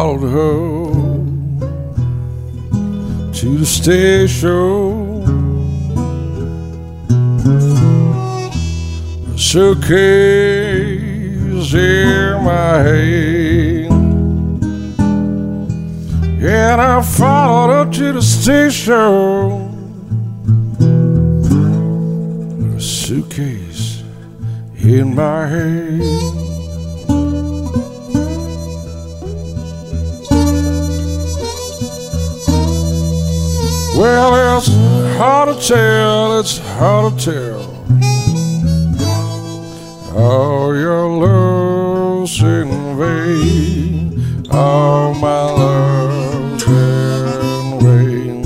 followed her to the station. The suitcase in my hand, and I followed her to the station. The suitcase in my hand. Well, it's hard to tell, it's hard to tell all your love's in vain, all my love's in vain.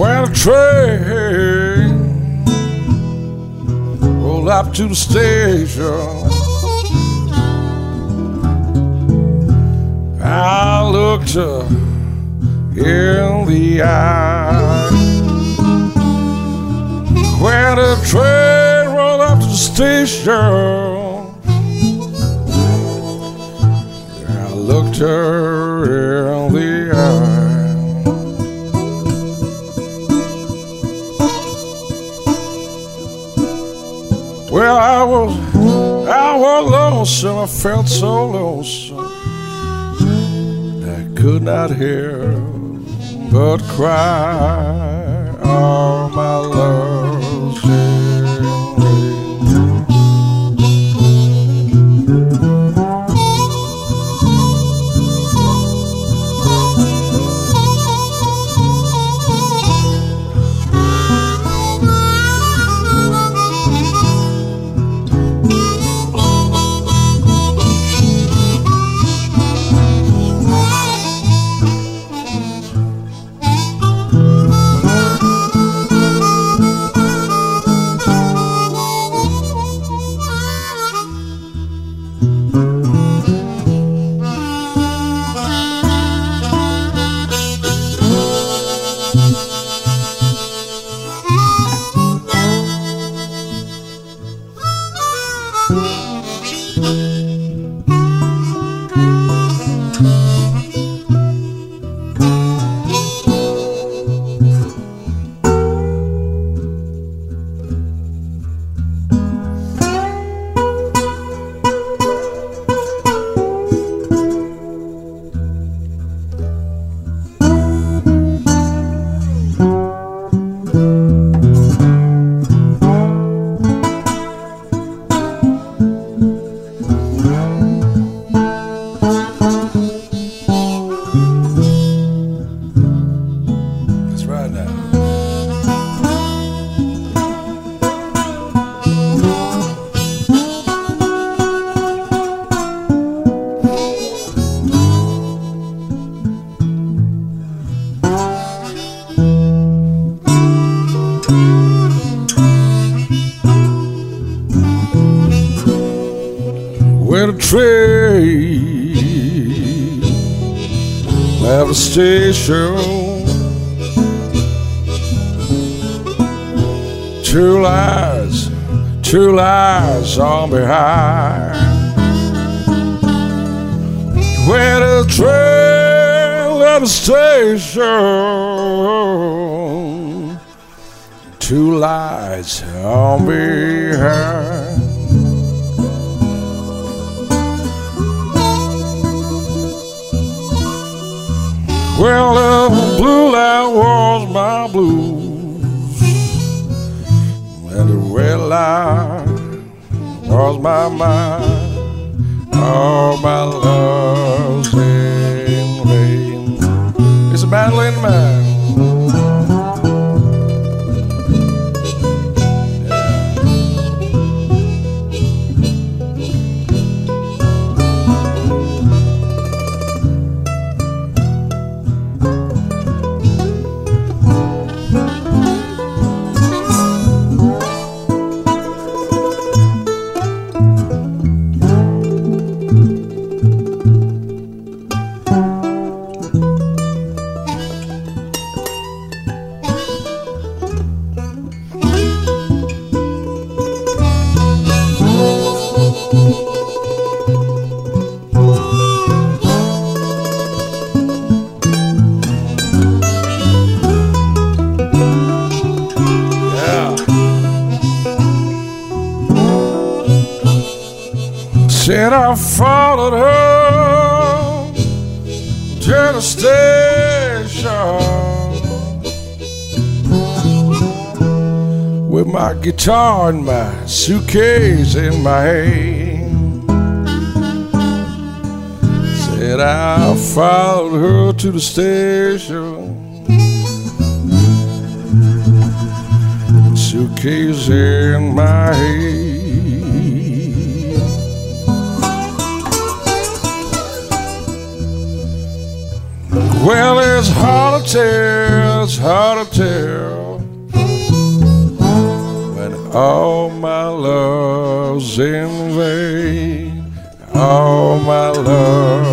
When a train rolled up to the station, I looked up in the eye. When the train rolled up to the station, I looked her in the eye. Well, I was lonesome, I felt so lonesome, I could not hear but cry, all my love's in station. Two lies on behind. When the train left the station, two lies on behind. Well, the blue light was my blues, and the red light was my mind. All my love's in vain. It's a battle in the And I followed her to the station with my guitar and my suitcase in my hand. Said I followed her to the station, suitcase in my hand. Well, it's hard to tell, it's hard to tell when all my love's in vain, all my love.